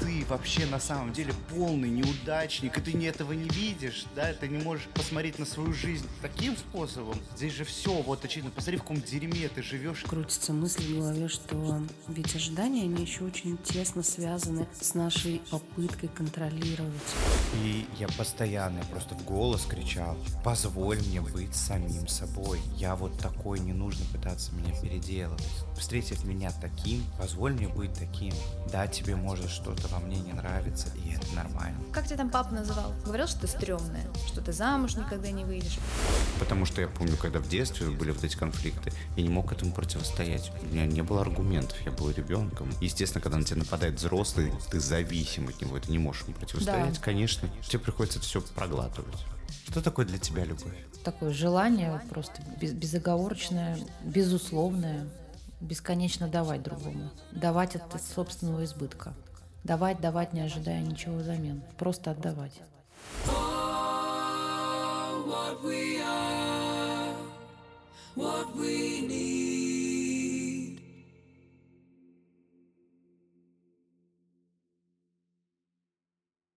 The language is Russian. Ты вообще на самом деле полный неудачник, и ты этого не видишь, да? Ты не можешь посмотреть на свою жизнь таким способом. Здесь же все, вот очевидно, посмотри, в каком дерьме ты живешь. Крутится мысль в голове, что ведь ожидания, они еще очень тесно связаны с нашей попыткой контролировать. И я постоянно просто в голос кричал: позволь мне быть самим собой. Я вот такой, не нужно пытаться меня переделывать. Встретив меня таким, позволь мне быть таким. Да, тебе может что-то во мне не нравится, и это нормально. Как тебя там папа называл? Говорил, что ты стрёмная, что ты замуж никогда не выйдешь. Потому что я помню, когда в детстве были вот эти конфликты, я не мог этому противостоять. У меня не было аргументов, я был ребенком. Естественно, когда на тебя нападает взрослый, ты зависим от него, ты не можешь ему противостоять, да. Конечно. Тебе приходится все проглатывать. Что такое для тебя любовь? Такое желание просто безоговорочное, безусловное, бесконечно давать другому. Давать от собственного избытка. Давать, не ожидая ничего взамен. Просто отдавать. What we are, what we need.